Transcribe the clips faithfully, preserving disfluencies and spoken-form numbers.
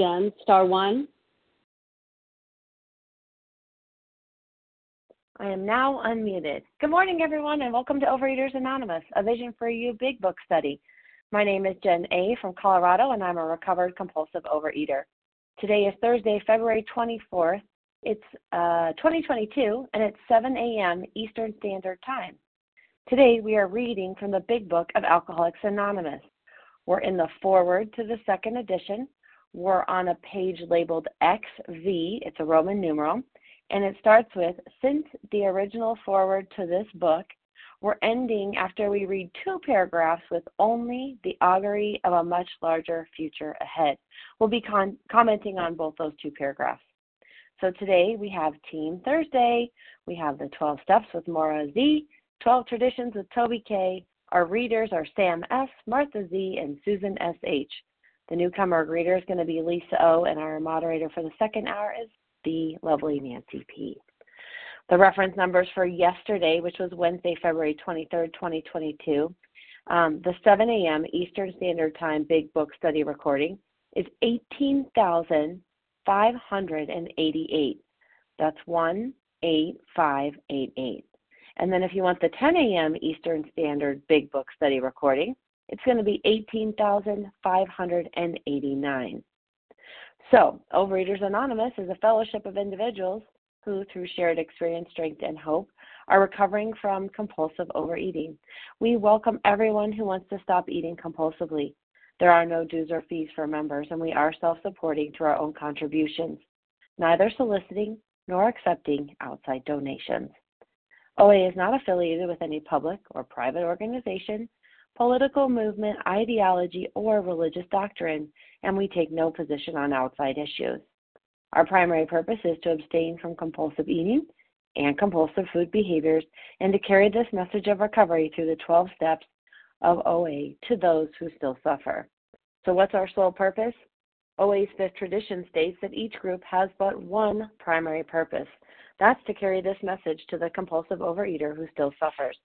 Jen, star one. I am now unmuted. Good morning, everyone, and welcome to Overeaters Anonymous, a Vision for You Big Book study. My name is Jen A from Colorado, and I'm a recovered compulsive overeater. Today is Thursday, February twenty-fourth. It's uh, twenty twenty-two, and it's seven a.m. Eastern Standard Time. Today, we are reading from the Big Book of Alcoholics Anonymous. We're in the foreword to the second edition. We're on a page labeled X V. It's a Roman numeral. And it starts with, since the original foreword to this book, we're ending after we read two paragraphs with only the augury of a much larger future ahead. We'll be con- commenting on both those two paragraphs. So today we have Team Thursday, we have the twelve steps with Maura Z, twelve traditions with Toby K. Our readers are Sam S, Martha Z, and Susan S H. The newcomer reader is going to be Lisa O, and our moderator for the second hour is the lovely Nancy P. The reference numbers for yesterday, which was Wednesday, February twenty-third, twenty twenty-two, um, the seven a.m. Eastern Standard Time Big Book study recording is eighteen thousand five hundred eighty-eight. That's one eight five eight eight. And then if you want the ten a.m. Eastern Standard Big Book study recording, it's going to be eighteen thousand five hundred eighty-nine. So, Overeaters Anonymous is a fellowship of individuals who, through shared experience, strength, and hope, are recovering from compulsive overeating. We welcome everyone who wants to stop eating compulsively. There are no dues or fees for members, and we are self-supporting through our own contributions, neither soliciting nor accepting outside donations. O A is not affiliated with any public or private organization, political movement, ideology, or religious doctrine, and we take no position on outside issues. Our primary purpose is to abstain from compulsive eating and compulsive food behaviors and to carry this message of recovery through the twelve steps of O A to those who still suffer. So what's our sole purpose? O A's fifth tradition states that each group has but one primary purpose. That's to carry this message to the compulsive overeater who still suffers.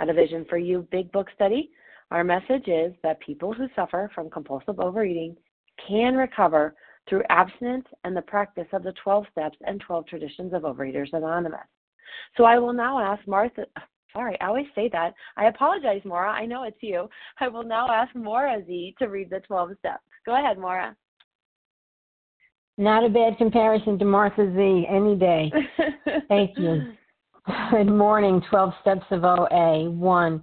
At a Vision for You Big Book study, our message is that people who suffer from compulsive overeating can recover through abstinence and the practice of the twelve steps and twelve traditions of Overeaters Anonymous. So I will now ask Martha, sorry, I always say that. I apologize, Maura. I know it's you. I will now ask Maura Z to read the twelve steps. Go ahead, Maura. Not a bad comparison to Martha Z any day. Thank you. Good morning, twelve steps of O A. One,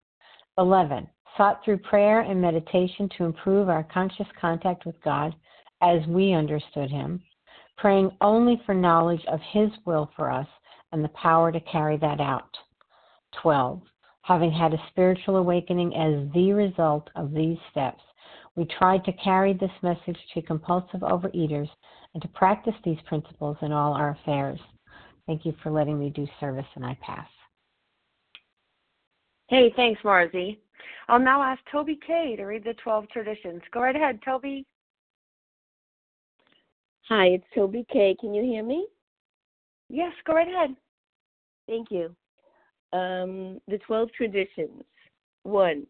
Eleven, sought through prayer and meditation to improve our conscious contact with God as we understood Him, praying only for knowledge of His will for us and the power to carry that out. Twelve, having had a spiritual awakening as the result of these steps, we tried to carry this message to compulsive overeaters and to practice these principles in all our affairs. Thank you for letting me do service, and I pass. Hey, thanks, Maura Z. I'll now ask Toby K. to read the twelve traditions. Go right ahead, Toby. Hi, it's Toby K. Can you hear me? Yes, go right ahead. Thank you. Um, the twelve traditions. One,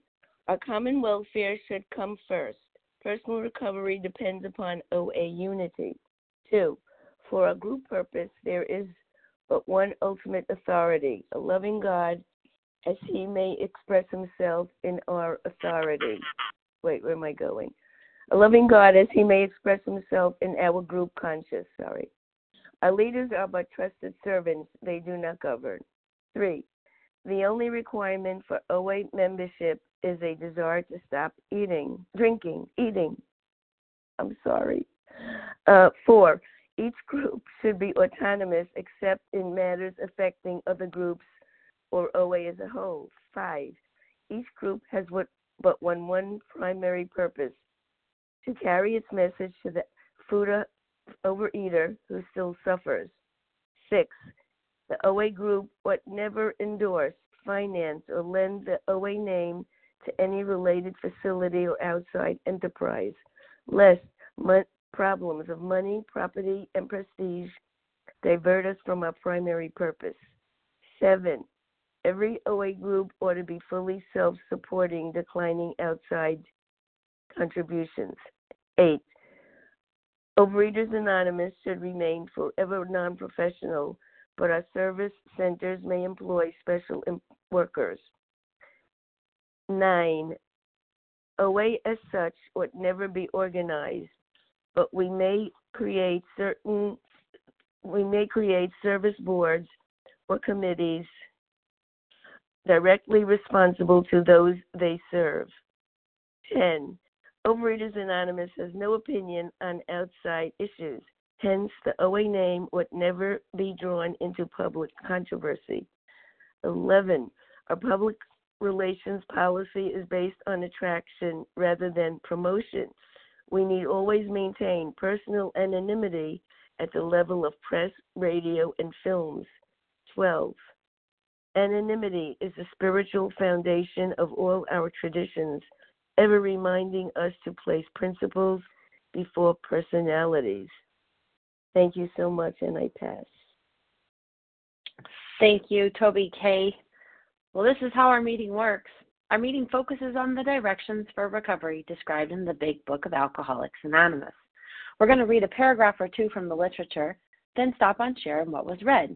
our common welfare should come first. Personal recovery depends upon O A unity. Two, for a group purpose, there is but one ultimate authority, a loving God, as He may express Himself in our authority. Wait, where am I going? A loving God, as He may express Himself in our group conscious, sorry. Our leaders are but trusted servants. They do not govern. Three, the only requirement for O A membership is a desire to stop eating, drinking, eating. I'm sorry. Uh, four, each group should be autonomous except in matters affecting other groups or O A as a whole. Five, each group has what, but one, one primary purpose, to carry its message to the food overeater who still suffers. Six, the O A group would never endorse, finance, or lend the O A name to any related facility or outside enterprise, lest mon- problems of money, property, and prestige divert us from our primary purpose. Seven, every O A group ought to be fully self-supporting, declining outside contributions. Eight, Overeaters Anonymous should remain forever non-professional, but our service centers may employ special em- workers. Nine, O A as such would never be organized, but we may create certain, we may create service boards or committees directly responsible to those they serve. Ten, Overeaters Anonymous has no opinion on outside issues. Hence, the O A name would never be drawn into public controversy. Eleven, our public relations policy is based on attraction rather than promotion. We need always maintain personal anonymity at the level of press, radio, and films. Twelve, anonymity is the spiritual foundation of all our traditions, ever reminding us to place principles before personalities. Thank you so much, and I pass. Thank you, Toby K. Well, this is how our meeting works. Our meeting focuses on the directions for recovery described in the Big Book of Alcoholics Anonymous. We're going to read a paragraph or two from the literature, then stop on sharing what was read.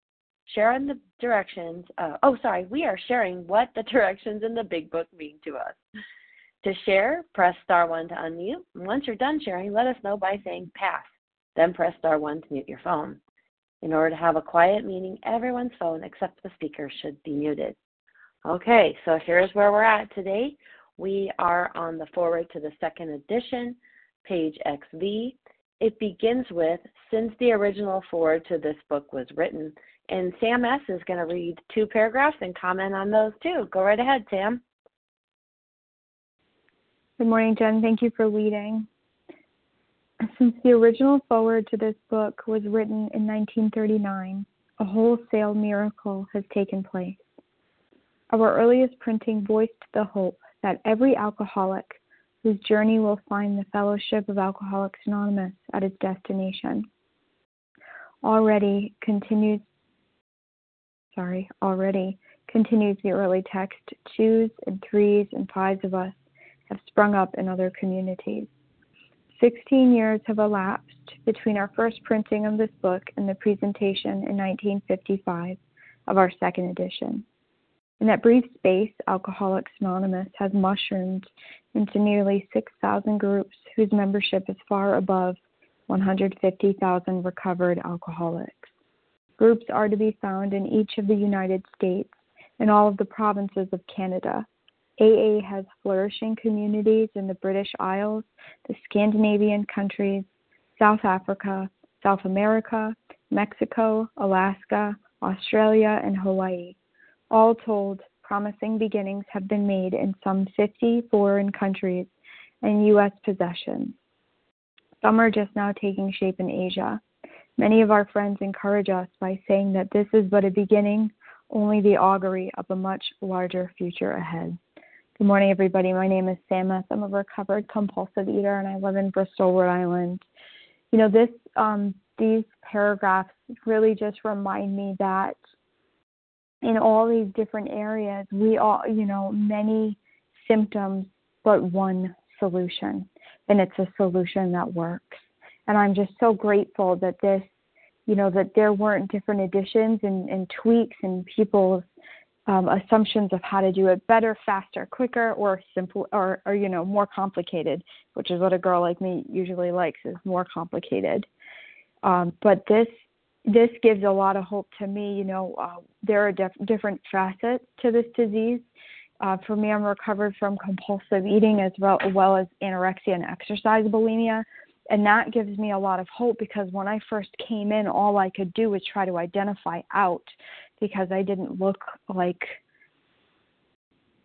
Share in the directions, uh, oh, sorry, we are sharing what the directions in the Big Book mean to us. To share, press star one to unmute. Once you're done sharing, let us know by saying pass. Then press star one to mute your phone. In order to have a quiet meeting, everyone's phone except the speaker should be muted. Okay, so here's where we're at today. We are on the forward to the second edition, page X V. It begins with, since the original forward to this book was written, and Sam S. is going to read two paragraphs and comment on those too. Go right ahead, Sam. Good morning, Jen. Thank you for leading. Since the original foreword to this book was written in nineteen thirty-nine, a wholesale miracle has taken place. Our earliest printing voiced the hope that every alcoholic whose journey will find the fellowship of Alcoholics Anonymous at its destination already continues, sorry, already continues the early text, twos and threes and fives of us have sprung up in other communities. Sixteen years have elapsed between our first printing of this book and the presentation in nineteen fifty-five of our second edition. In that brief space, Alcoholics Anonymous has mushroomed into nearly six thousand groups whose membership is far above one hundred fifty thousand recovered alcoholics. Groups are to be found in each of the United States and all of the provinces of Canada. A A has flourishing communities in the British Isles, the Scandinavian countries, South Africa, South America, Mexico, Alaska, Australia, and Hawaii. All told, promising beginnings have been made in some fifty foreign countries and U S possessions. Some are just now taking shape in Asia. Many of our friends encourage us by saying that this is but a beginning, only the augury of a much larger future ahead. Good morning, everybody. My name is Sam S. I'm a recovered compulsive eater, and I live in Bristol, Rhode Island. You know, this um, these paragraphs really just remind me that in all these different areas, we all, you know, many symptoms, but one solution, and it's a solution that works. And I'm just so grateful that this, you know, that there weren't different additions and, and tweaks and people's um, assumptions of how to do it better, faster, quicker, or simple, or, or, you know, more complicated, which is what a girl like me usually likes, is more complicated. Um, but this, this gives a lot of hope to me. You know, uh, there are def- different facets to this disease. Uh, for me, I'm recovered from compulsive eating as well, as well as anorexia and exercise bulimia. And that gives me a lot of hope, because when I first came in, all I could do was try to identify out, because I didn't look like,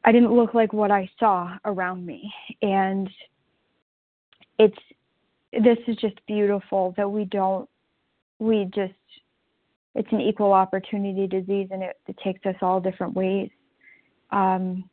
I didn't look like what I saw around me. And it's, this is just beautiful that we don't, we just, it's an equal opportunity disease, and it, it takes us all different ways. Um,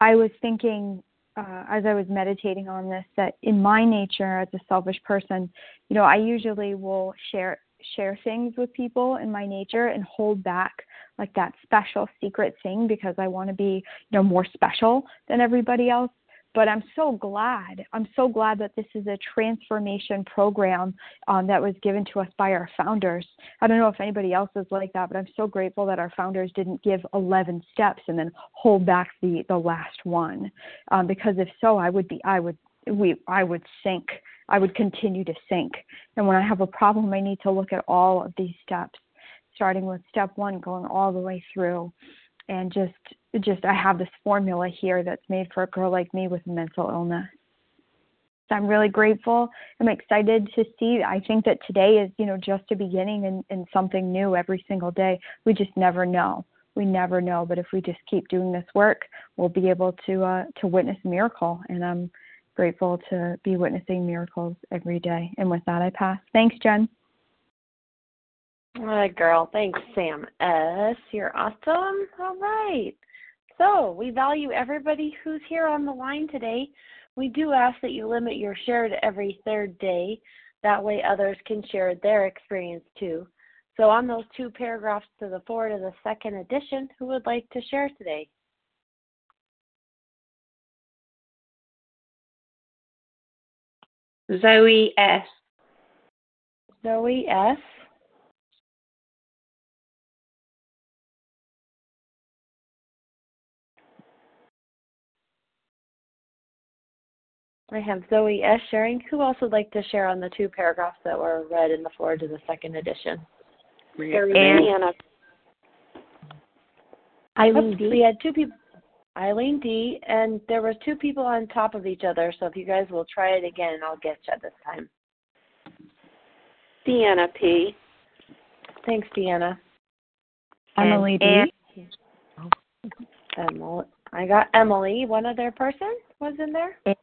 I was thinking uh, as I was meditating on this, that in my nature as a selfish person, you know, I usually will share share things with people in my nature and hold back like that special secret thing, because I want to be, you know, more special than everybody else. But I'm so glad, I'm so glad that this is a transformation program um, that was given to us by our founders. I don't know if anybody else is like that, but I'm so grateful that our founders didn't give eleven steps and then hold back the, the last one. Um, because if so, I would be, I would, we, I would sink. I would continue to sink. And when I have a problem, I need to look at all of these steps, starting with step one, going all the way through. And just, just I have this formula here that's made for a girl like me with mental illness. So I'm really grateful. I'm excited to see. I think that today is, you know, just a beginning and, and something new every single day. We just never know. We never know. But if we just keep doing this work, we'll be able to uh, to witness a miracle. And I'm grateful to be witnessing miracles every day. And with that, I pass. Thanks, Jen. All right, girl. Thanks, Sam S. You're awesome. All right. So we value everybody who's here on the line today. We do ask that you limit your share to every third day. That way others can share their experience too. So on those two paragraphs to the forward of the second edition, who would like to share today? Zoe S. Zoe S. I have Zoe S. sharing. Who else would like to share on the two paragraphs that were read in the forward to the second edition? Deanna. Eileen D. We had two people, Eileen D. And there was two people on top of each other. So if you guys will try it again, I'll get you this time. Deanna P. Thanks, Deanna. Emily and D. Emily. I got Emily. One other person was in there. And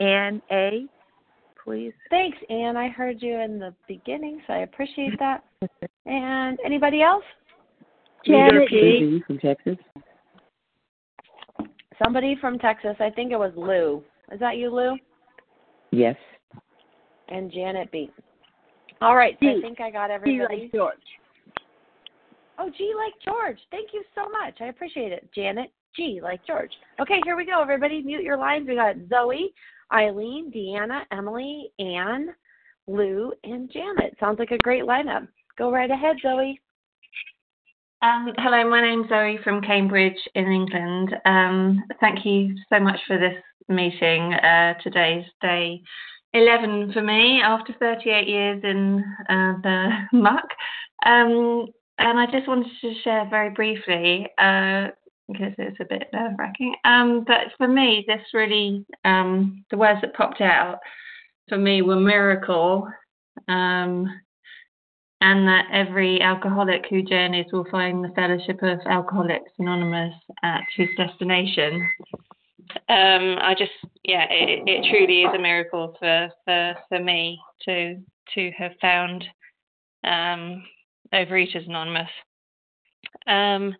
Ann A, please. Thanks, Ann. I heard you in the beginning, so I appreciate that. And anybody else? Meter P. from Texas. Somebody from Texas. I think it was Lou. Is that you, Lou? Yes. And Janet B. All right, so I think I got everybody. G like George. Oh, G like George. Thank you so much. I appreciate it, Janet. G like George. Okay, here we go, everybody. Mute your lines. We got Zoe, Eileen, Deanna, Emily, Ann, Lou, and Janet. Sounds like a great lineup. Go right ahead, Zoe. Um, hello, my name's Zoe from Cambridge in England. Um, thank you so much for this meeting. Uh, today's day eleven for me after thirty-eight years in uh, the muck. Um, and I just wanted to share very briefly, uh, because it's a bit nerve-wracking. Um, but for me, this really, um, the words that popped out for me were miracle, um, and that every alcoholic who journeys will find the fellowship of Alcoholics Anonymous at his destination. Um, I just, yeah, it, it truly is a miracle for, for, for me to to have found um, Overeaters Anonymous. Um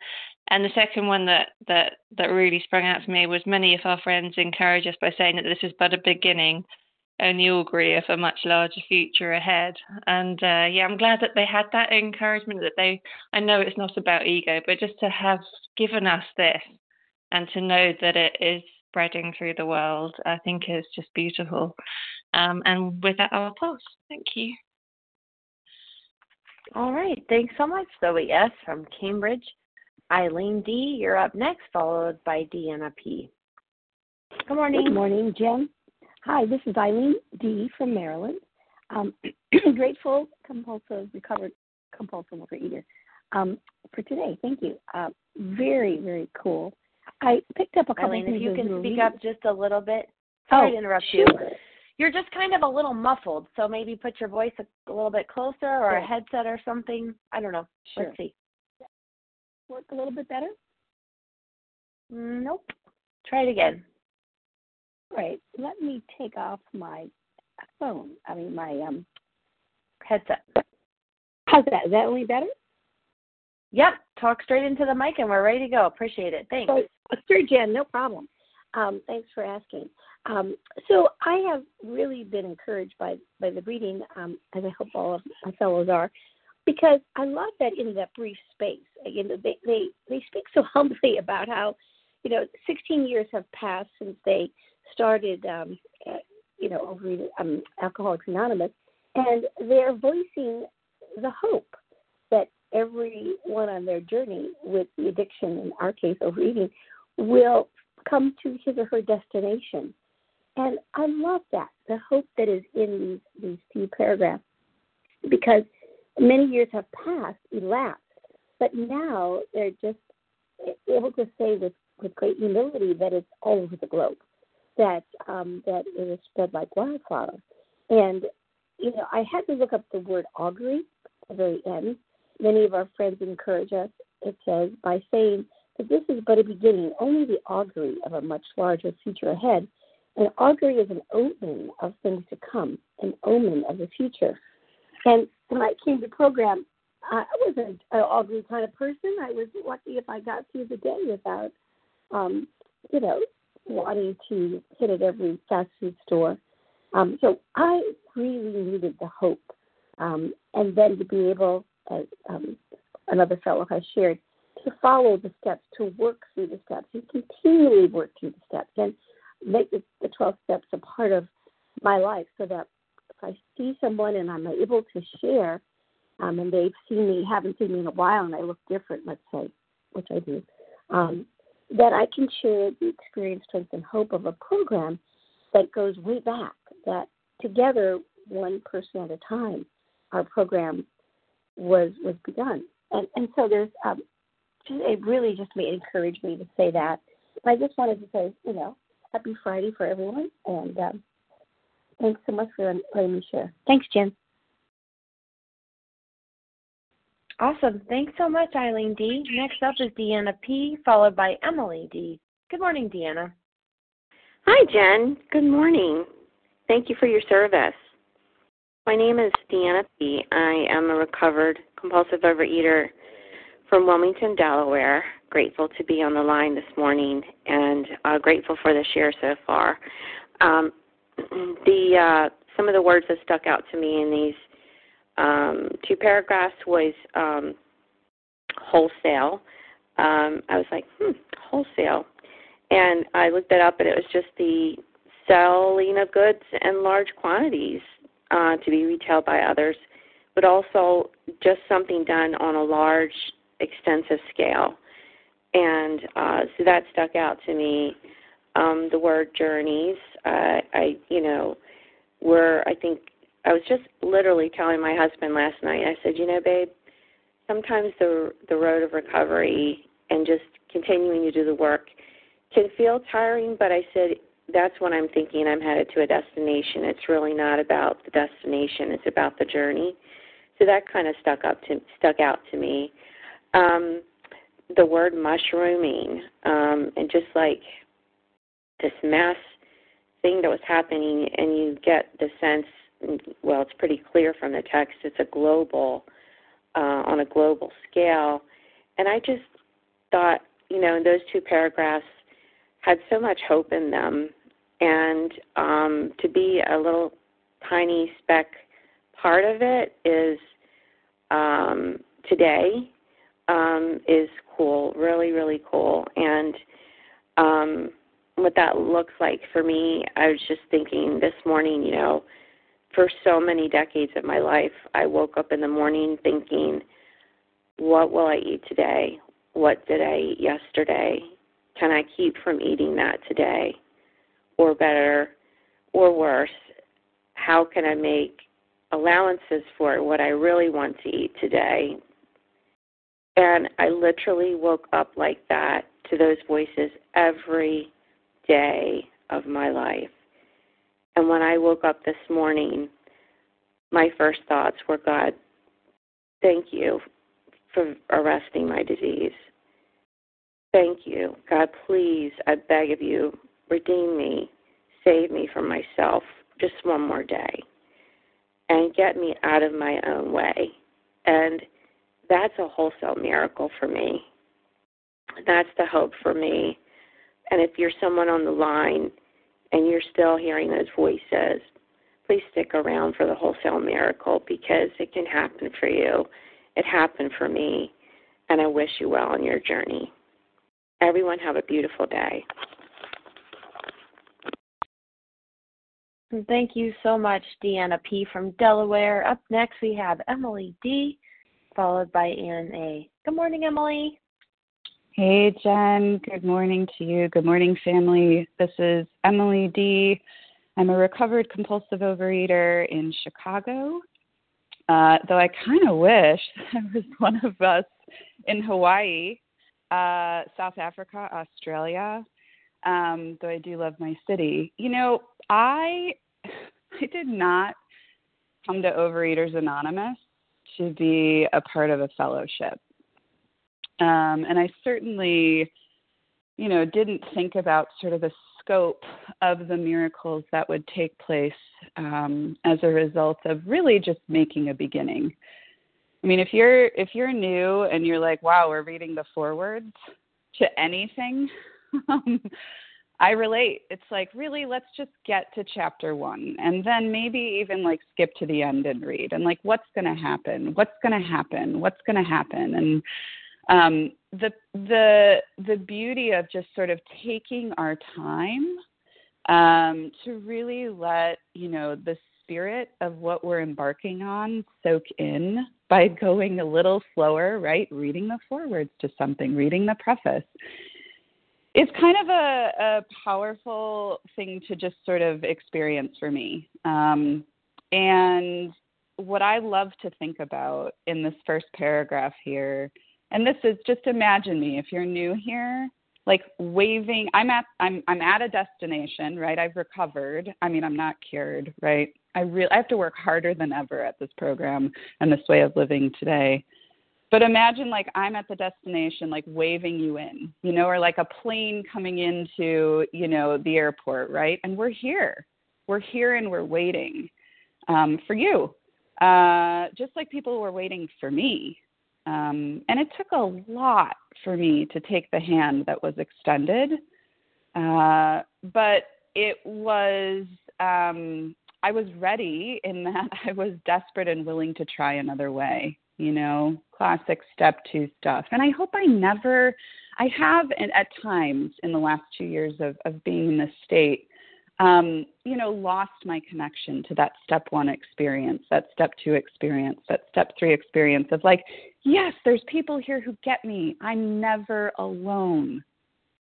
And the second one that, that, that really sprung out to me was many of our friends encourage us by saying that this is but a beginning, only augury for a much larger future ahead. And uh, yeah, I'm glad that they had that encouragement, that they, I know it's not about ego, but just to have given us this and to know that it is spreading through the world, I think is just beautiful. Um, and with that, I'll pause. Thank you. All right. Thanks so much, Zoe S. from Cambridge. Eileen D., you're up next, followed by Deanna P. Good morning. Good morning, Jen. Hi, this is Eileen D. from Maryland. Um, grateful, compulsive, recovered, compulsive overeater um, for today. Thank you. Uh, very, very cool. I picked up a couple Eileen, things. Eileen, if you can speak up just a little bit. Sorry oh, to interrupt sure. you. You're just kind of a little muffled, so maybe put your voice a, a little bit closer or yeah. a headset or something. I don't know. Sure. Let's see. Work a little bit better? Nope. Try it again. All right. Let me take off my phone. I mean, my um, headset. How's that? Is that any better? Yep. Talk straight into the mic, and we're ready to go. Appreciate it. Thanks. So, sure, Jen. No problem. Um, thanks for asking. Um, so I have really been encouraged by, by the reading, um, as I hope all of my fellows are, because I love that in that brief space. Again, they, they, they speak so humbly about how, you know, sixteen years have passed since they started, um, you know, over, um, Alcoholics Anonymous, and they're voicing the hope that everyone on their journey with the addiction, in our case overeating, will come to his or her destination. And I love that, the hope that is in these, these few paragraphs, because many years have passed, elapsed, but now they're just able to say with, with great humility that it's all over the globe, that um, that it is spread like wildfire. And, you know, I had to look up the word augury at the very end. Many of our friends encourage us, it says, by saying that this is but a beginning, only the augury of a much larger future ahead. An augury is an omen of things to come, an omen of the future. And when I came to program, I wasn't an augury kind of person. I was lucky if I got through the day without, um, you know, wanting to hit at every fast food store. Um, so I really needed the hope. Um, and then to be able, as um, another fellow has shared, to follow the steps, to work through the steps, to continually work through the steps, and make the, the twelve steps a part of my life so that if I see someone and I'm able to share, um, and they've seen me, haven't seen me in a while, and I look different, let's say, which I do, um, that I can share the experience, strength, and hope of a program that goes way back, that together, one person at a time, our program was was begun. And and so there's, um, it really just made, encouraged me to say that. I just wanted to say, you know, happy Friday for everyone, and um, thanks so much for letting me share. Thanks, Jen. Awesome. Thanks so much, Eileen D. Next up is Deanna P., followed by Emily D. Good morning, Deanna. Hi, Jen. Good morning. Thank you for your service. My name is Deanna P. I am a recovered compulsive overeater from Wilmington, Delaware. Grateful to be on the line this morning, and uh, grateful for this year so far. Um, the uh, some of the words that stuck out to me in these um, two paragraphs was um, wholesale. Um, I was like, hmm, wholesale. And I looked that up, and it was just the selling of goods in large quantities uh, to be retailed by others, but also just something done on a large, extensive scale. And uh, so that stuck out to me. Um, the word journeys, uh, I, you know, were, I think, I was just literally telling my husband last night, I said, you know, babe, sometimes the the road of recovery and just continuing to do the work can feel tiring, but I said, that's when I'm thinking I'm headed to a destination. It's really not about the destination, it's about the journey. So that kind of stuck up to stuck out to me. Um, the word mushrooming, um, and just like this mass thing that was happening, and you get the sense, well, it's pretty clear from the text, it's a global, uh, on a global scale. And I just thought, you know, those two paragraphs had so much hope in them, and um, to be a little tiny speck part of it is um, today um, is cool, really, really cool. And um, what that looks like for me, I was just thinking this morning, you know, for so many decades of my life, I woke up in the morning thinking, what will I eat today? What did I eat yesterday? Can I keep from eating that today? Or better, or worse, how can I make allowances for what I really want to eat today? And I literally woke up like that to those voices every day of my life. And when I woke up this morning, my first thoughts were, God, thank you for arresting my disease. Thank you. God, please, I beg of you, redeem me, save me from myself just one more day, and get me out of my own way. And that's a wholesale miracle for me. That's the hope for me. And if you're someone on the line and you're still hearing those voices, please stick around for the wholesale miracle, because it can happen for you. It happened for me, and I wish you well on your journey. Everyone have a beautiful day. Thank you so much, Deanna P. from Delaware. Up next, we have Emily D., followed by Ann A. Good morning, Emily. Hey, Jen. Good morning to you. Good morning, family. This is Emily D. I'm a recovered compulsive overeater in Chicago. Uh, though I kind of wish I was one of us in Hawaii, uh, South Africa, Australia, um, though I do love my city. You know, I I did not come to Overeaters Anonymous to be a part of a fellowship. Um, and I certainly, you know, didn't think about sort of a scope of the miracles that would take place um, as a result of really just making a beginning. I mean, if you're if you're new and you're like, wow, we're reading the forewords to anything, I relate. It's like, really, let's just get to chapter one, and then maybe even like skip to the end and read. And like, what's going to happen? What's going to happen? What's going to happen? And Um, the the the beauty of just sort of taking our time um, to really let, you know, the spirit of what we're embarking on soak in by going a little slower, right? Reading the forewords to something, reading the preface. It's kind of a, a powerful thing to just sort of experience for me. Um, and what I love to think about in this first paragraph here. And this is just, imagine me, if you're new here, like waving, I'm at, I'm, I'm at a destination, right? I've recovered. I mean, I'm not cured, right? I really, I have to work harder than ever at this program and this way of living today. But imagine like I'm at the destination, like waving you in, you know, or like a plane coming into, you know, the airport, right? And we're here, we're here and we're waiting um, for you. Uh, just like people were waiting for me. Um, and it took a lot for me to take the hand that was extended, uh, but it was, um, I was ready in that I was desperate and willing to try another way, you know, classic step two stuff. And I hope I never, I have at times in the last two years of, of being in this state, um, you know, lost my connection to that step one experience, that step two experience, that step three experience of like, yes, there's people here who get me. I'm never alone,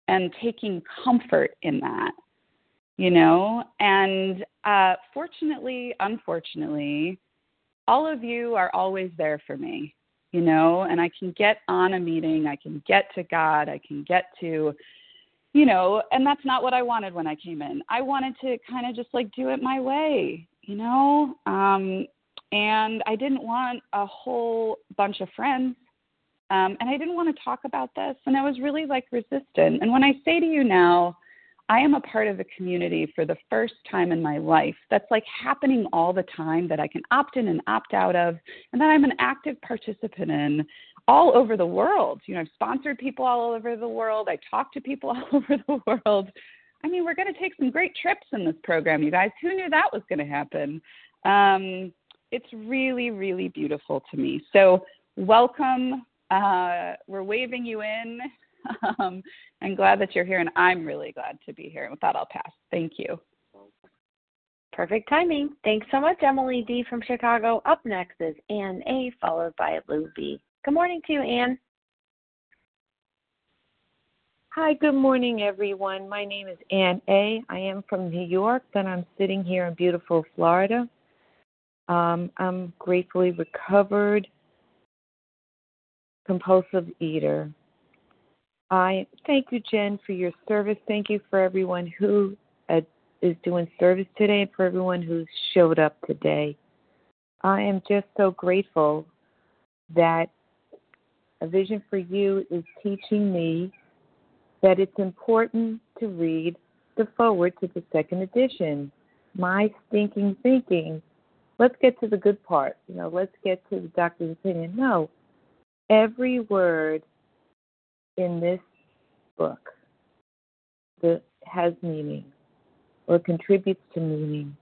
and taking comfort in that, you know, and uh, fortunately, unfortunately, all of you are always there for me, you know, and I can get on a meeting. I can get to God. I can get to, you know, and that's not what I wanted when I came in. I wanted to kind of just like do it my way, you know, um, and I didn't want a whole bunch of friends, um, and I didn't want to talk about this, and I was really like resistant. And when I say to you now, I am a part of a community for the first time in my life that's like happening all the time that I can opt in and opt out of, and that I'm an active participant in, all over the world. You know, I've sponsored people all over the world. I talk to people all over the world. I mean, we're going to take some great trips in this program, you guys. Who knew that was going to happen? Um, it's really, really beautiful to me. So welcome. Uh, we're waving you in. Um, I'm glad that you're here, and I'm really glad to be here. And with that, I'll pass. Thank you. Perfect timing. Thanks so much, Emily D. from Chicago. Up next is Ann A., followed by Lou B. Good morning to you, Ann. Hi, good morning, everyone. My name is Ann A. I am from New York, and I'm sitting here in beautiful Florida. Um, I'm gratefully recovered compulsive eater. I thank you, Jen, for your service. Thank you for everyone who uh, is doing service today and for everyone who showed up today. I am just so grateful that A Vision for You is teaching me that it's important to read the forward to the second edition. My stinking thinking, let's get to the good part. You know, let's get to the doctor's opinion. No, every word in this book that has meaning or contributes to meaning.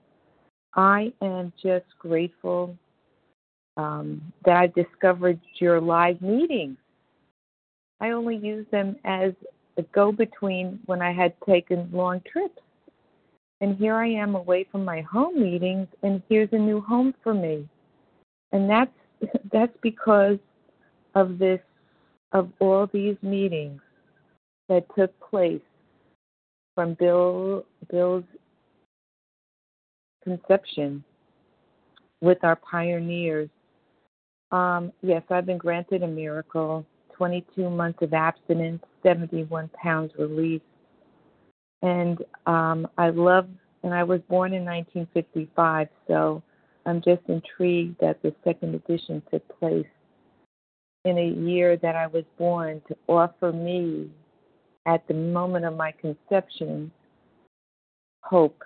I am just grateful um, that I discovered your live meetings. I only use them as a go-between when I had taken long trips. And here I am away from my home meetings, and here's a new home for me. And that's that's because of this of all these meetings that took place from Bill Bill's conception with our pioneers. Um, yes, I've been granted a miracle, twenty-two months of abstinence, seventy-one pounds released. And um, I love, and I was born in nineteen fifty-five, so I'm just intrigued that the second edition took place in a year that I was born to offer me, at the moment of my conception, hope.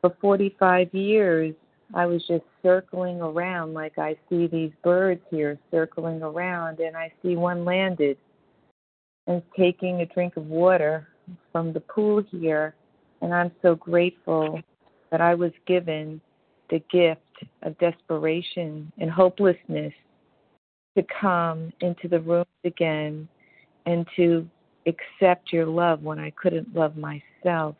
For forty-five years, I was just circling around, like I see these birds here circling around, and I see one landed and taking a drink of water from the pool here, and I'm so grateful that I was given the gift of desperation and hopelessness to come into the room again and to accept your love when I couldn't love myself.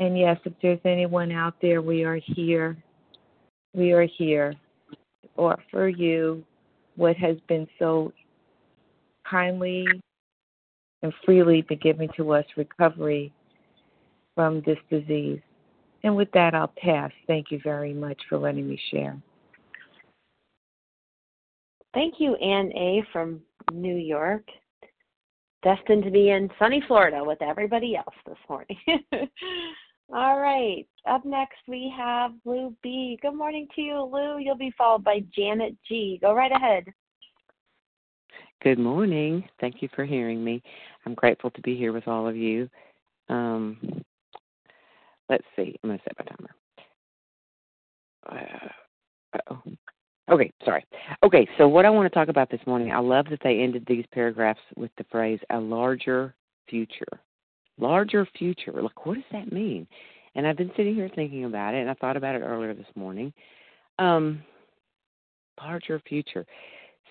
And yes, if there's anyone out there, we are here. We are here to offer you what has been so kindly and freely been given to us, recovery from this disease. And with that, I'll pass. Thank you very much for letting me share. Thank you, Ann A. from New York. Destined to be in sunny Florida with everybody else this morning. All right. Up next, we have Lou B. Good morning to you, Lou. You'll be followed by Janet G. Go right ahead. Good morning. Thank you for hearing me. I'm grateful to be here with all of you. Um, let's see. I'm going to set my timer. Uh, uh-oh. Okay, sorry. Okay, so what I want to talk about this morning, I love that they ended these paragraphs with the phrase, a larger future. Larger future. Like, what does that mean? And I've been sitting here thinking about it, and I thought about it earlier this morning. Um, larger future.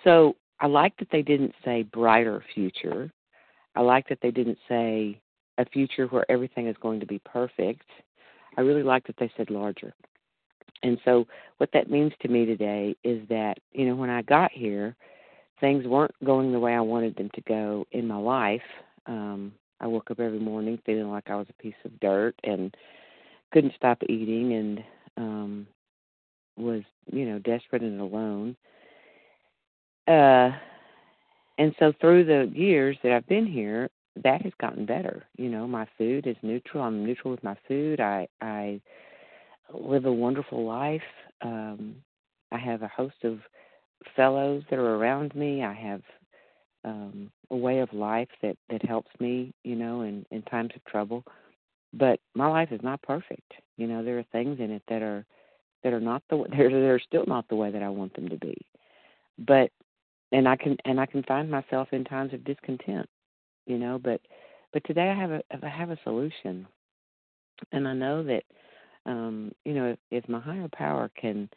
So I like that they didn't say brighter future. I like that they didn't say a future where everything is going to be perfect. I really like that they said larger. And so what that means to me today is that, you know, when I got here, things weren't going the way I wanted them to go in my life. Um, I woke up every morning feeling like I was a piece of dirt and couldn't stop eating and um, was, you know, desperate and alone. Uh, and so through the years that I've been here, that has gotten better. You know, my food is neutral. I'm neutral with my food. I, I live a wonderful life. Um, I have a host of fellows that are around me. I have um, a way of life that, that helps me, you know, in, in times of trouble. But my life is not perfect. You know, there are things in it that are that are not the they're, they're still not the way that I want them to be. But and I can and I can find myself in times of discontent, you know. But But today I have a I have a solution, and I know that um, you know if, if my higher power can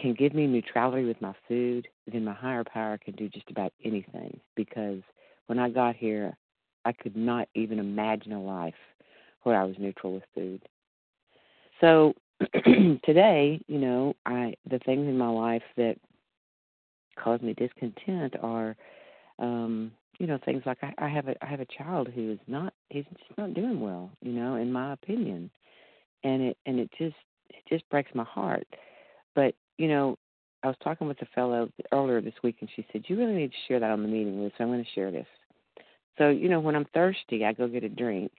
can give me neutrality with my food, then my higher power can do just about anything. Because when I got here, I could not even imagine a life where I was neutral with food. So today, you know, I the things in my life that cause me discontent are, um, you know, things like I, I have a I have a child who is not he's just not doing well, you know, in my opinion, and it and it just it just breaks my heart. But you know, I was talking with a fellow earlier this week, and she said, "You really need to share that on the meeting list." So I'm going to share this. So you know, when I'm thirsty, I go get a drink.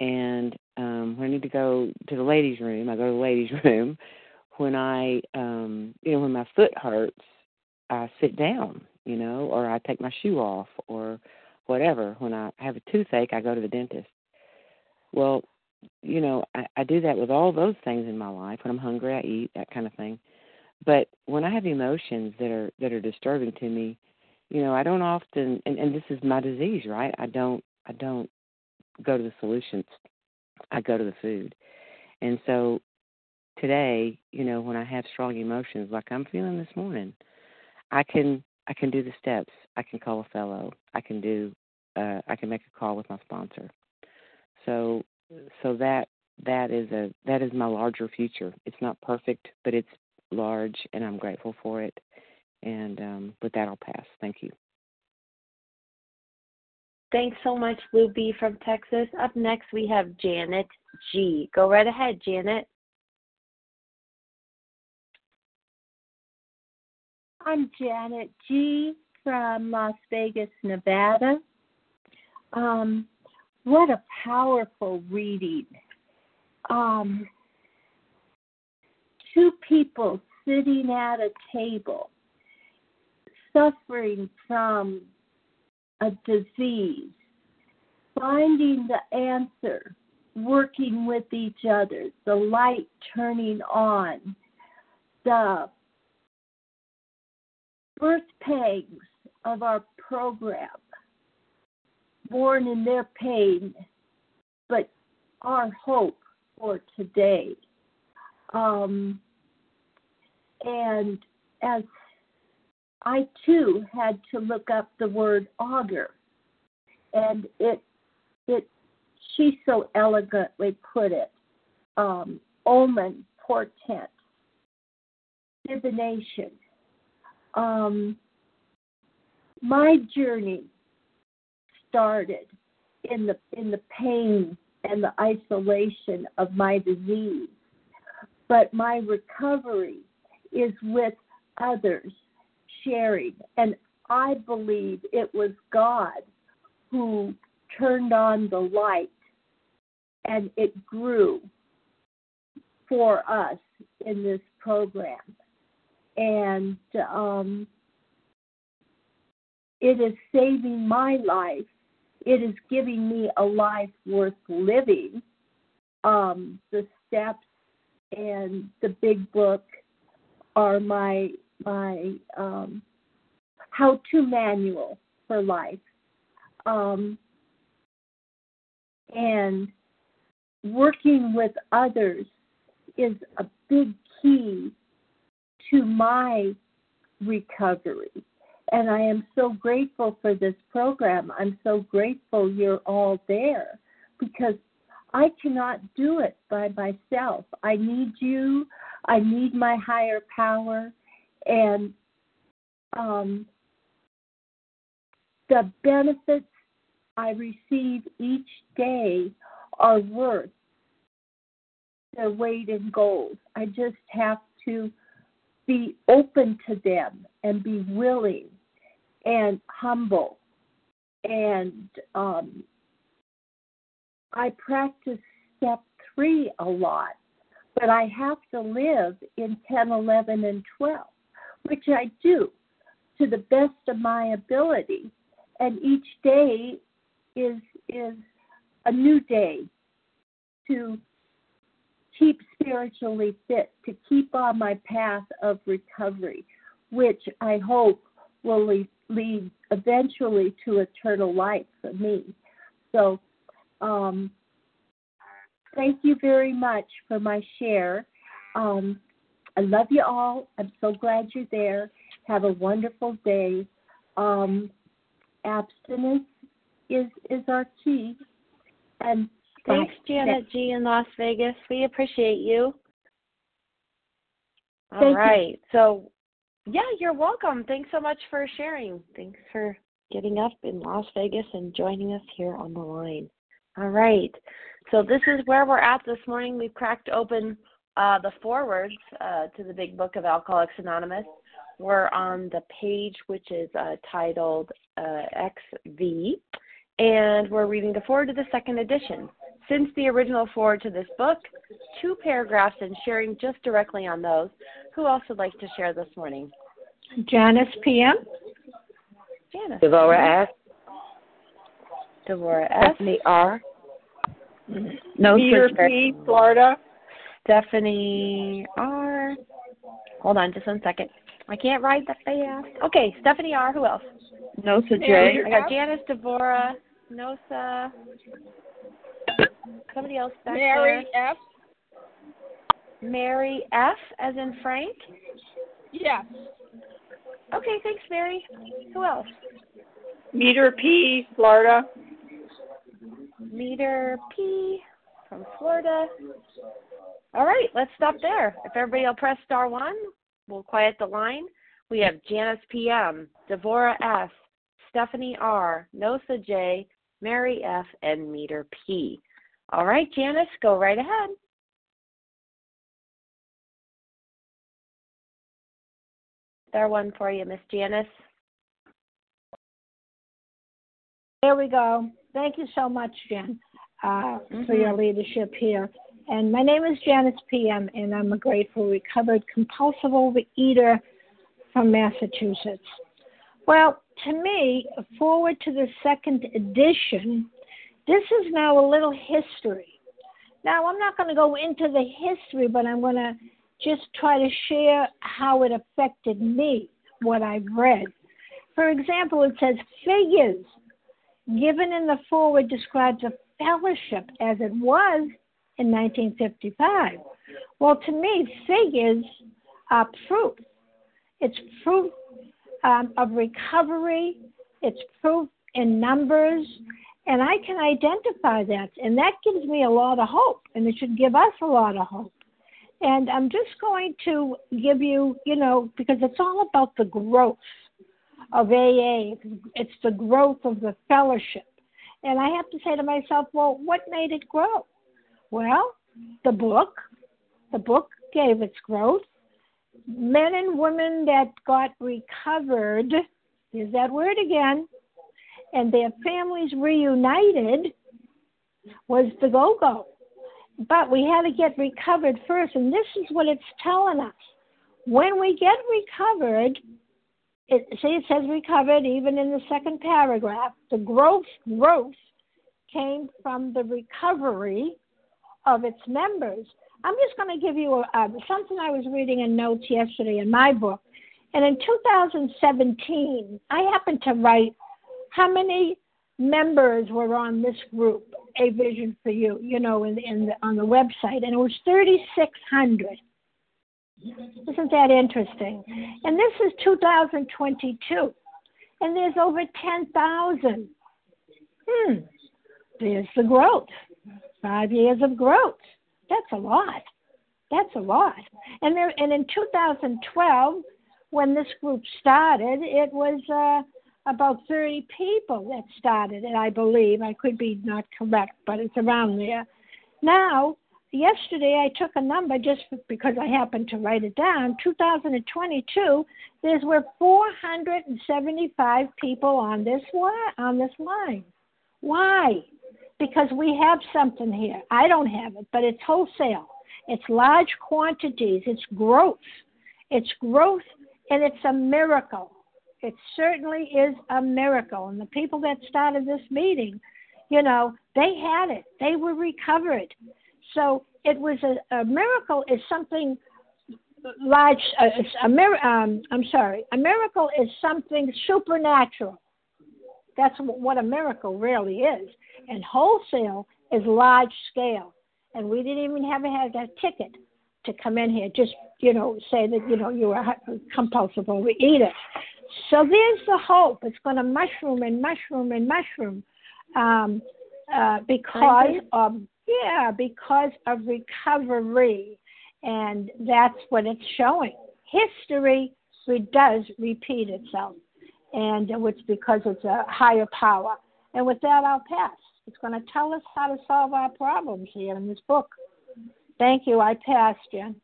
And um, when I need to go to the ladies' room, I go to the ladies' room. When I, um, you know, when my foot hurts, I sit down, you know, or I take my shoe off or whatever. When I have a toothache, I go to the dentist. Well, you know, I, I do that with all those things in my life. When I'm hungry, I eat, that kind of thing. But when I have emotions that are that are disturbing to me, you know, I don't often, and, and this is my disease, right? I don't, I don't. go to the solutions. I go to the food. And so today, you know, when I have strong emotions like I'm feeling this morning, I can I can do the steps. I can call a fellow. I can do uh, I can make a call with my sponsor. So so that that is a that is my larger future. It's not perfect, but it's large, and I'm grateful for it. And um, with that, I'll pass. Thank you. Thanks so much, Lou B from Texas. Up next, we have Janet G. Go right ahead, Janet. I'm Janet G from Las Vegas, Nevada. Um, what a powerful reading. Um, two people sitting at a table, suffering from a disease, finding the answer, working with each other, the light turning on, the birth pangs of our program, born in their pain, but our hope for today. Um, and as I, too, had to look up the word auger, and it, it, she so elegantly put it, um, omen, portent, divination. Um, my journey started in the in the pain and the isolation of my disease, but my recovery is with others. Sharing, and I believe it was God who turned on the light, and it grew for us in this program. And um, it is saving my life. It is giving me a life worth living. Um, the steps and the big book are my my um, how-to manual for life. Um, and working with others is a big key to my recovery. And I am so grateful for this program. I'm so grateful you're all there, because I cannot do it by myself. I need you. I need my higher power. And um, the benefits I receive each day are worth their weight in gold. I just have to be open to them and be willing and humble. And um, I practice step three a lot, but I have to live in ten, eleven, and twelve. Which I do to the best of my ability. And each day is is a new day to keep spiritually fit, to keep on my path of recovery, which I hope will lead, lead eventually to eternal life for me. So um, thank you very much for my share. Um, I love you all. I'm so glad you're there. Have a wonderful day. Um, abstinence is is our key. And thanks, uh, Janet G. in Las Vegas. We appreciate you. All right. You. So, yeah, you're welcome. Thanks so much for sharing. Thanks for getting up in Las Vegas and joining us here on the line. All right. So this is where we're at this morning. We've cracked open uh, the forewords uh, to the Big Book of Alcoholics Anonymous. We're on the page which is uh, titled uh, X V, and we're reading the foreword to the second edition. Since the original foreword to this book, two paragraphs and sharing just directly on those. Who else would like to share this morning? Janice P M. Janice. Deborah S. Deborah S. Stephanie R. No Meter P, Florida. Stephanie R. Hold on just one second. I can't write that fast. Okay, Stephanie R. Who else? Nosa J. I got Janice, Deborah, Nosa. Somebody else back there. Mary F. Mary F. as in Frank? Yes. Okay, thanks, Mary. Who else? Meter P, Florida. Meter P from Florida. All right, let's stop there. If everybody will press star one, we'll quiet the line. We have Janice P M, Deborah S, Stephanie R, Nosa J, Mary F, and Meter P. All right, Janice, go right ahead. Star one for you, Miss Janice. There we go. Thank you so much, Jen, uh, mm-hmm. for your leadership here. And my name is Janice P M, and I'm a grateful, recovered, compulsive overeater from Massachusetts. Well, to me, forward to the second edition, this is now a little history. Now, I'm not going to go into the history, but I'm going to just try to share how it affected me, what I've read. For example, it says figures given in the foreword describes a fellowship as it was in nineteen fifty-five. Well, to me, figures are proof. It's proof um, of recovery. It's proof in numbers. And I can identify that. And that gives me a lot of hope. And it should give us a lot of hope. And I'm just going to give you, you know, because it's all about the growth of A A. It's the growth of the fellowship. And I have to say to myself, well, what made it grow? Well, the book, the book gave its growth. Men and women that got recovered, there's that word again, and their families reunited was the go-go. But we had to get recovered first, and this is what it's telling us. When we get recovered, it, see, it says recovered even in the second paragraph, the growth, growth came from the recovery of its members. I'm just going to give you a, uh, something I was reading in notes yesterday in my book. And in two thousand seventeen, I happened to write how many members were on this group, A Vision for You, you know, in, in the, on the website. And it was three thousand six hundred. Isn't that interesting? And this is two thousand twenty-two. And there's over ten thousand. Hmm. There's the growth. Five years of growth. That's a lot. That's a lot. And there, and in two thousand twelve, when this group started, it was uh, about thirty people that started it, I believe. I could be not correct, but it's around there. Now, yesterday I took a number just because I happened to write it down. two thousand twenty-two, there were four hundred seventy-five people on this on this line. Why? Because we have something here. I don't have it, but it's wholesale. It's large quantities. It's growth. It's growth, and it's a miracle. It certainly is a miracle. And the people that started this meeting, you know, they had it. They were recovered. So it was a, a miracle is something large. A, a, a, um, I'm sorry. A miracle is something supernatural. That's what a miracle really is. And wholesale is large scale. And we didn't even have to have a ticket to come in here, just, you know, say that, you know, you were a compulsive overeater. So there's the hope. It's going to mushroom and mushroom and mushroom um, uh, because of, yeah, because of recovery. And that's what it's showing. History it does repeat itself, and it's because it's a higher power. And with that, I'll pass. It's going to tell us how to solve our problems here in this book. Thank you. I pass, Jen.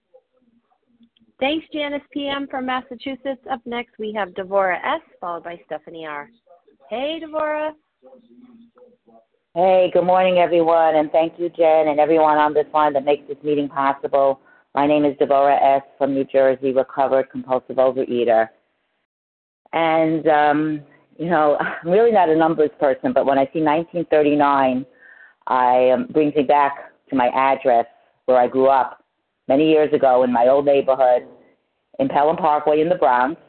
Thanks, Janice P M from Massachusetts. Up next, we have Deborah S, followed by Stephanie R. Hey, Deborah. Hey, good morning, everyone, and thank you, Jen, and everyone on this line that makes this meeting possible. My name is Deborah S. from New Jersey, recovered compulsive overeater. And, um, you know, I'm really not a numbers person, but when I see nineteen thirty-nine, I um, brings me back to my address where I grew up many years ago in my old neighborhood in Pelham Parkway in the Bronx.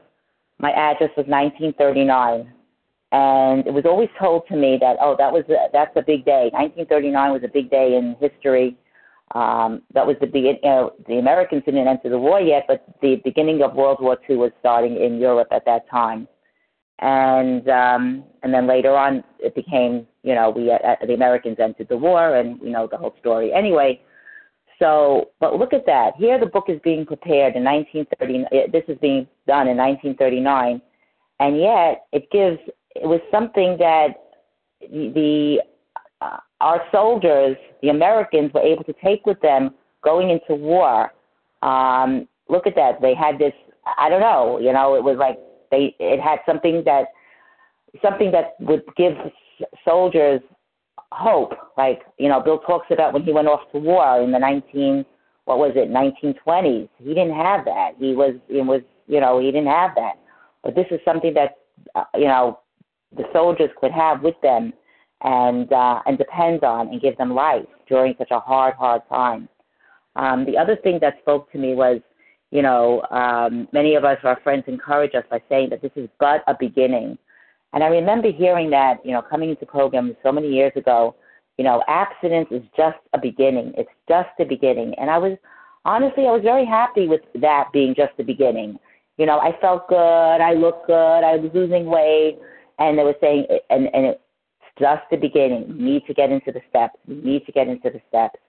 My address was nineteen thirty-nine. And it was always told to me that, oh, that was a, that's a big day. nineteen thirty-nine was a big day in history. Um, that was the beginning, you know, the Americans didn't enter the war yet, but the beginning of World War Two was starting in Europe at that time. And um, and then later on it became, you know, we uh, the Americans entered the war, and we know the whole story anyway. So, but look at that. Here the book is being prepared in nineteen thirty, this is being done in nineteen thirty-nine, and yet it gives, it was something that the, uh, our soldiers, the Americans, were able to take with them going into war. Um, look at that. They had this, I don't know, you know, it was like they, it had something that, something that would give soldiers hope. Like, you know, Bill talks about when he went off to war in the nineteen, what was it, nineteen twenties. He didn't have that. He was, it was, you know, he didn't have that. But this is something that, uh, you know, the soldiers could have with them, and uh, and depend on and give them life during such a hard, hard time. Um, the other thing that spoke to me was, you know, um, many of us, our friends encourage us by saying that this is but a beginning. And I remember hearing that, you know, coming into programs so many years ago, you know, abstinence is just a beginning. It's just a beginning. And I was, honestly, I was very happy with that being just the beginning. You know, I felt good. I looked good. I was losing weight. And they were saying, and, and it, just the beginning. We need to get into the steps. We need to get into the steps.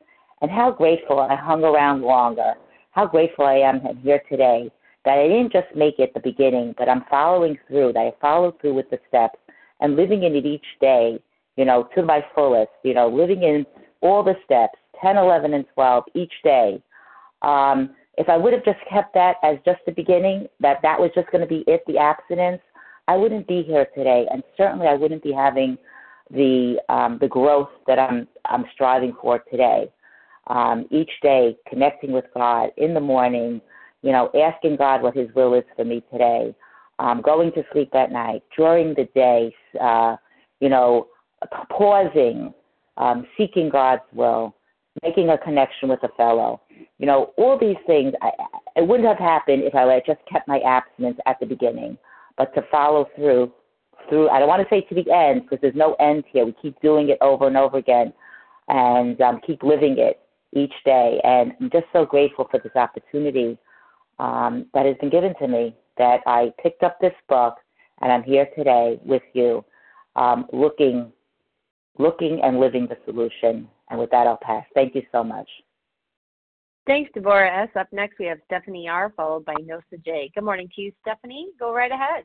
And how grateful I hung around longer. How grateful I am here today that I didn't just make it the beginning, but I'm following through, that I followed through with the steps and living in it each day, you know, to my fullest, you know, living in all the steps, ten, eleven, and twelve each day. Um, if I would have just kept that as just the beginning, that that was just going to be it, the abstinence, I wouldn't be here today. And certainly I wouldn't be having the um, the growth that I'm I'm striving for today. Um, each day, connecting with God in the morning, you know, asking God what His will is for me today, um, going to sleep at night, during the day, uh, you know, pausing, um, seeking God's will, making a connection with a fellow. You know, all these things, I, it wouldn't have happened if I had just kept my abstinence at the beginning, but to follow through, Through, I don't want to say to the end, because there's no end here. We keep doing it over and over again, and um, keep living it each day. And I'm just so grateful for this opportunity um, that has been given to me, that I picked up this book, and I'm here today with you, um, looking, looking and living the solution. And with that, I'll pass. Thank you so much. Thanks, Deborah S. Up next, we have Stephanie R, followed by Nosa J. Good morning to you, Stephanie. Go right ahead.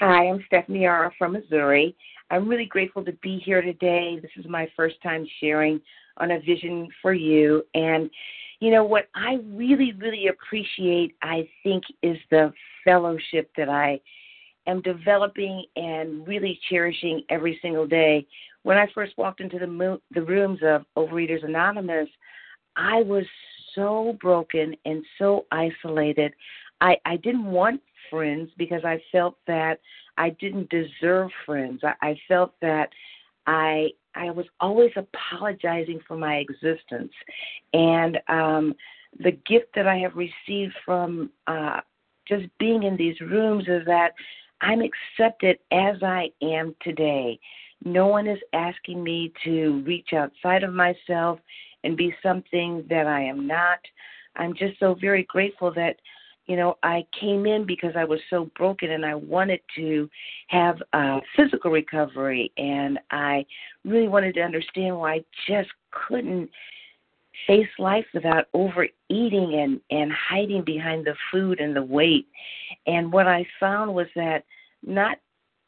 Hi, I'm Stephanie R. from Missouri. I'm really grateful to be here today. This is my first time sharing on A Vision for You. And, you know, what I really, really appreciate, I think, is the fellowship that I am developing and really cherishing every single day. When I first walked into the, mo- the rooms of Overeaters Anonymous, I was so broken and so isolated. I, I didn't want friends because I felt that I didn't deserve friends. I, I felt that I I was always apologizing for my existence. And um, the gift that I have received from uh, just being in these rooms is that I'm accepted as I am today. No one is asking me to reach outside of myself and be something that I am not. I'm just so very grateful that, you know, I came in because I was so broken and I wanted to have a physical recovery, and I really wanted to understand why I just couldn't face life without overeating and, and hiding behind the food and the weight. And what I found was that not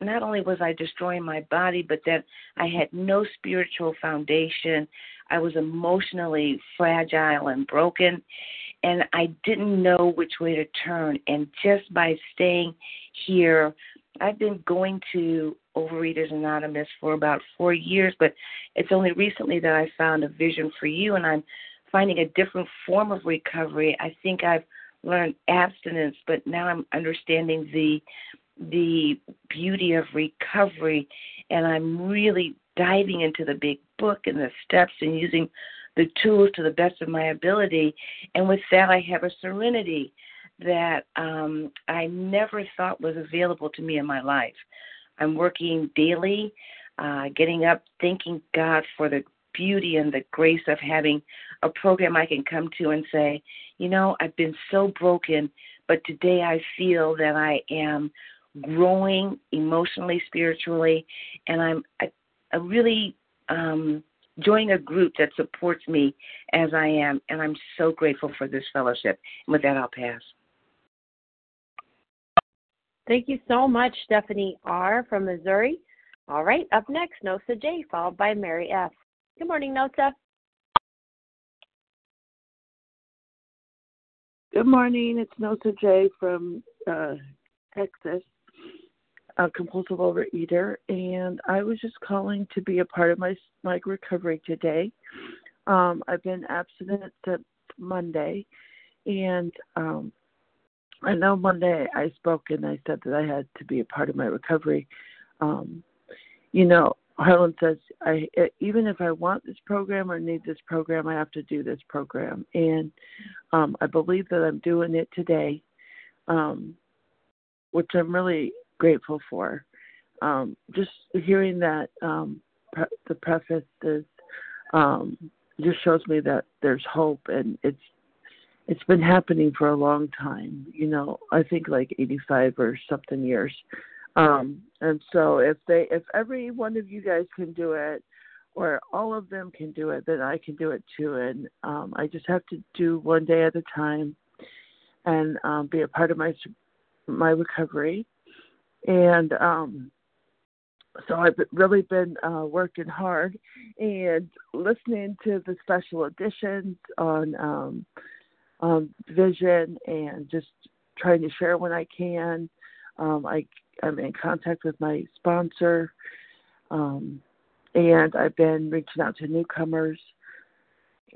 not only was I destroying my body, but that I had no spiritual foundation. I was emotionally fragile and broken, and I didn't know which way to turn. And just by staying here, I've been going to Overeaters Anonymous for about four years, but it's only recently that I found a Vision for You, and I'm finding a different form of recovery. I think I've learned abstinence, but now I'm understanding the the beauty of recovery, and I'm really diving into the Big Book and the steps and using the tools to the best of my ability. And with that, I have a serenity that um, I never thought was available to me in my life. I'm working daily, uh, getting up, thanking God for the beauty and the grace of having a program I can come to and say, you know, I've been so broken, but today I feel that I am growing emotionally, spiritually, and I'm I, I really um, joining a group that supports me as I am, and I'm so grateful for this fellowship. And with that, I'll pass. Thank you so much, Stephanie R. from Missouri. All right, up next, Nosa J, followed by Mary F. Good morning, Nosa. Good morning. It's Nosa J from uh, Texas, a compulsive overeater, and I was just calling to be a part of my my recovery today. Um, I've been abstinent since Monday, and um, I know Monday I spoke and I said that I had to be a part of my recovery. Um, you know, Harlan says, I, even if I want this program or need this program, I have to do this program. And um, I believe that I'm doing it today, um, which I'm really grateful for. Um, just hearing that um, pre- the preface is, um, just shows me that there's hope, and it's, It's been happening for a long time, you know, I think like eighty-five or something years. Um, and so if they, if every one of you guys can do it, or all of them can do it, then I can do it too. And um, I just have to do one day at a time and um, be a part of my, my recovery. And um, so I've really been uh, working hard and listening to the special editions on um Um, vision, and just trying to share when I can. Um, I, I'm in contact with my sponsor, um, and I've been reaching out to newcomers.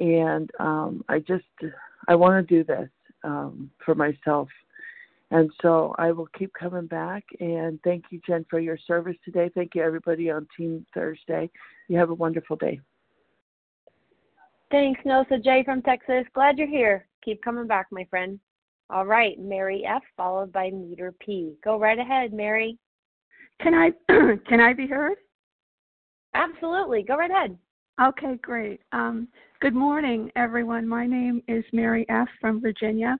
And um, I just, I want to do this um, for myself. And so I will keep coming back. And thank you, Jen, for your service today. Thank you, everybody on Team Thursday. You have a wonderful day. Thanks, Nosa J from Texas. Glad you're here. Keep coming back, my friend. All right, Mary F. followed by Meter P. Go right ahead, Mary. Can I can I be heard? Absolutely. Go right ahead. Okay, great. Um, good morning, everyone. My name is Mary F. from Virginia.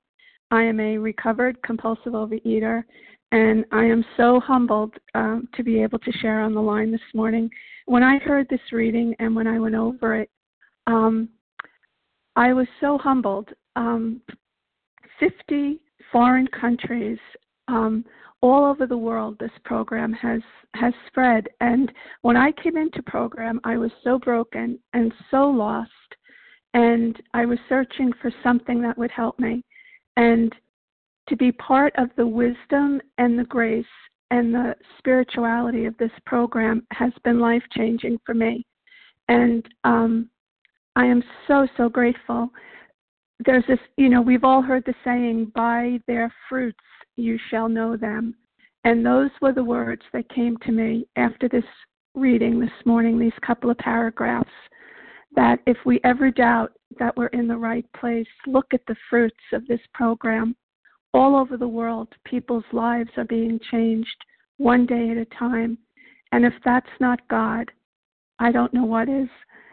I am a recovered compulsive overeater, and I am so humbled um, to be able to share on the line this morning. When I heard this reading and when I went over it, um, I was so humbled. Um, fifty foreign countries, um, all over the world, this program has, has spread. And when I came into program, I was so broken and so lost, and I was searching for something that would help me. And to be part of the wisdom and the grace and the spirituality of this program has been life-changing for me. And um, I am so, so grateful. There's this, you know, we've all heard the saying, by their fruits you shall know them. And those were the words that came to me after this reading this morning, these couple of paragraphs, that if we ever doubt that we're in the right place, look at the fruits of this program. All over the world, people's lives are being changed. one day at a time. And if that's not God, I don't know what is.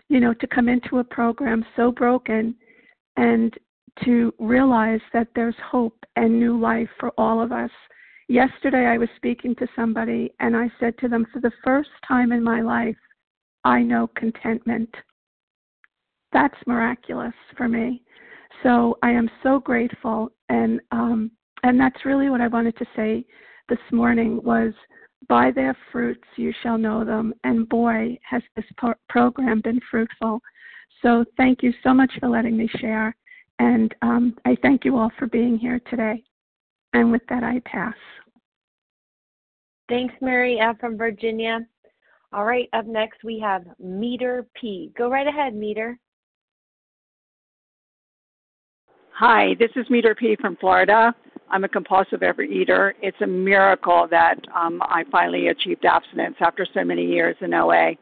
You know, to come into a program so broken and to realize that there's hope and new life for all of us. Yesterday, I was speaking to somebody, and I said to them, for the first time in my life, I know contentment. That's miraculous for me. So I am so grateful, and um, and that's really what I wanted to say this morning was, by their fruits you shall know them, and boy, has this pro- program been fruitful. So thank you so much for letting me share, and um, I thank you all for being here today. And with that, I pass. Thanks, Mary F. from Virginia. All right, up next we have Meter P. Go right ahead, Meter. Hi, this is Meter P. from Florida. I'm a compulsive overeater. It's a miracle that um, I finally achieved abstinence after so many years in O A.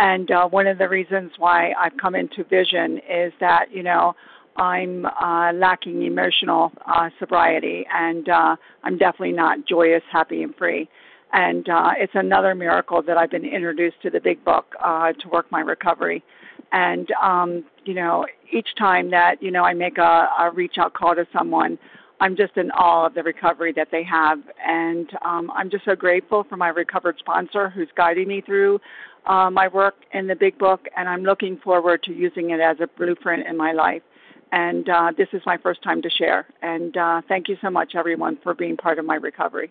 And uh, one of the reasons why I've come into Vision is that, you know, I'm uh, lacking emotional uh, sobriety, and uh, I'm definitely not joyous, happy, and free. And uh, it's another miracle that I've been introduced to the Big Book uh, to work my recovery. And, um, you know, each time that, you know, I make a, a reach-out call to someone, I'm just in awe of the recovery that they have. And um, I'm just so grateful for my recovered sponsor who's guiding me through uh, my work in the Big Book, and I'm looking forward to using it as a blueprint in my life. And uh, this is my first time to share. And uh, thank you so much, everyone, for being part of my recovery.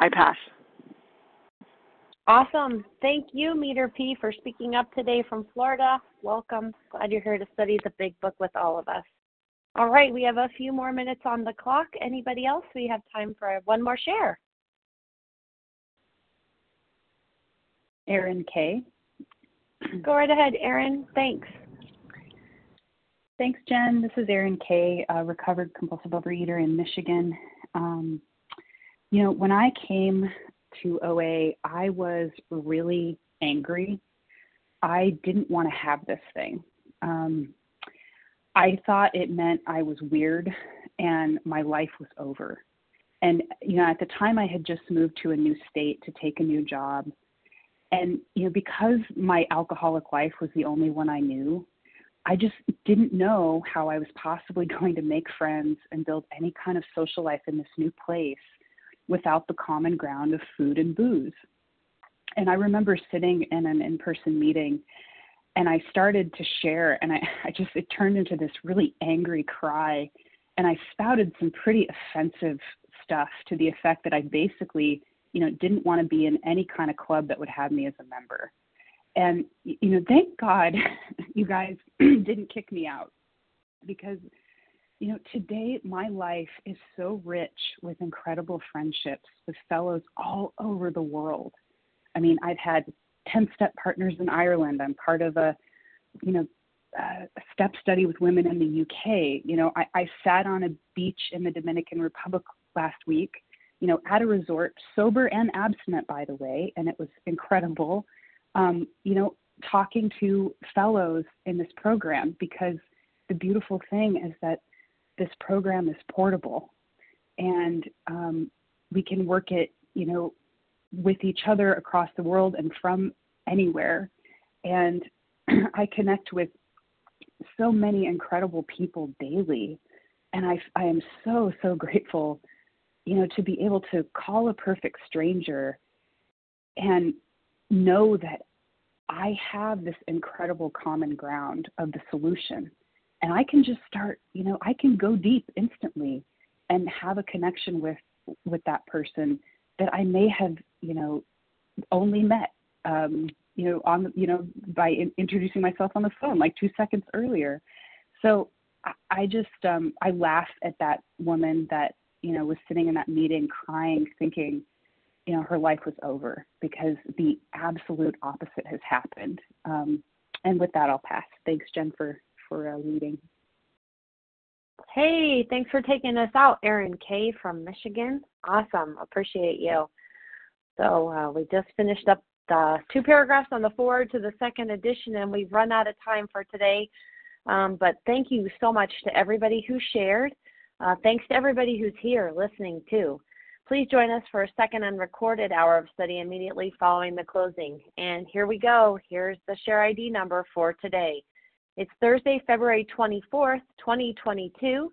I pass. Awesome. Thank you, Meter P., for speaking up today from Florida. Welcome. Glad you're here to study the Big Book with all of us. All right, we have a few more minutes on the clock. Anybody else? We have time for one more share. Erin Kay. Go right ahead, Erin. Thanks. Thanks, Jen. This is Erin Kay, a recovered compulsive overeater in Michigan. Um, you know, when I came to O A, I was really angry. I didn't want to have this thing. Um, I thought it meant I was weird and my life was over. And, you know, at the time I had just moved to a new state to take a new job. And, you know, because my alcoholic life was the only one I knew, I just didn't know how I was possibly going to make friends and build any kind of social life in this new place without the common ground of food and booze. And I remember sitting in an in-person meeting, and I started to share, and I, I just, it turned into this really angry cry, and I spouted some pretty offensive stuff to the effect that I basically, you know, didn't want to be in any kind of club that would have me as a member. And, you know, thank God you guys didn't kick me out, because, you know, today my life is so rich with incredible friendships with fellows all over the world. I mean, I've had ten-step partners in Ireland. I'm part of a, you know, a step study with women in the U K. You know, I, I sat on a beach in the Dominican Republic last week, you know, at a resort, sober and abstinent, by the way, and it was incredible. Um, you know, talking to fellows in this program, because the beautiful thing is that this program is portable, and um, we can work it, you know, with each other across the world and from anywhere. And I connect with so many incredible people daily, and I, I am so, so grateful, you know, to be able to call a perfect stranger and know that I have this incredible common ground of the solution, and I can just start, you know, I can go deep instantly and have a connection with, with that person that I may have, you know, only met, um, you know, on, you know, by in, introducing myself on the phone, like two seconds earlier. So I, I just, um, I laugh at that woman that, you know, was sitting in that meeting crying, thinking, you know, her life was over, because the absolute opposite has happened. Um, and with that, I'll pass. Thanks, Jen, for, for uh, leading. Hey, thanks for taking us out, Erin Kay from Michigan. Awesome. Appreciate you. So uh, we just finished up the two paragraphs on the forward to the second edition, and we've run out of time for today. Um, but thank you so much to everybody who shared. Uh, thanks to everybody who's here listening, too. Please join us for a second unrecorded hour of study immediately following the closing. And here we go. Here's the share I D number for today. It's Thursday, February twenty-fourth, twenty twenty-two,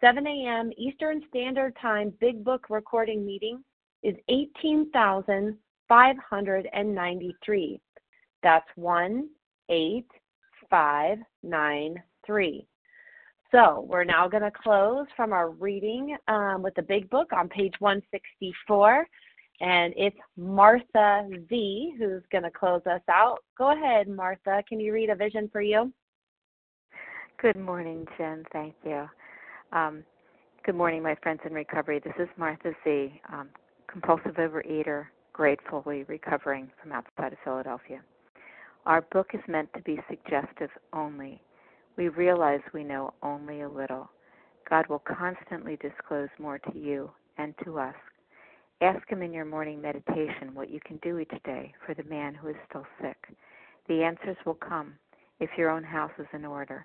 seven a.m. Eastern Standard Time. Big Book recording meeting is eighteen thousand five hundred ninety-three. That's one eight five nine three. So we're now going to close from our reading um, with the Big Book on page one sixty-four, and it's Martha Z who's going to close us out. Go ahead, Martha. Can you read A Vision for You? Good morning, Jen. Thank you. Um, good morning, my friends in recovery. This is Martha Z, um, compulsive overeater, gratefully recovering from outside of Philadelphia. Our book is meant to be suggestive only. We realize we know only a little. God will constantly disclose more to you and to us. Ask him in your morning meditation what you can do each day for the man who is still sick. The answers will come if your own house is in order,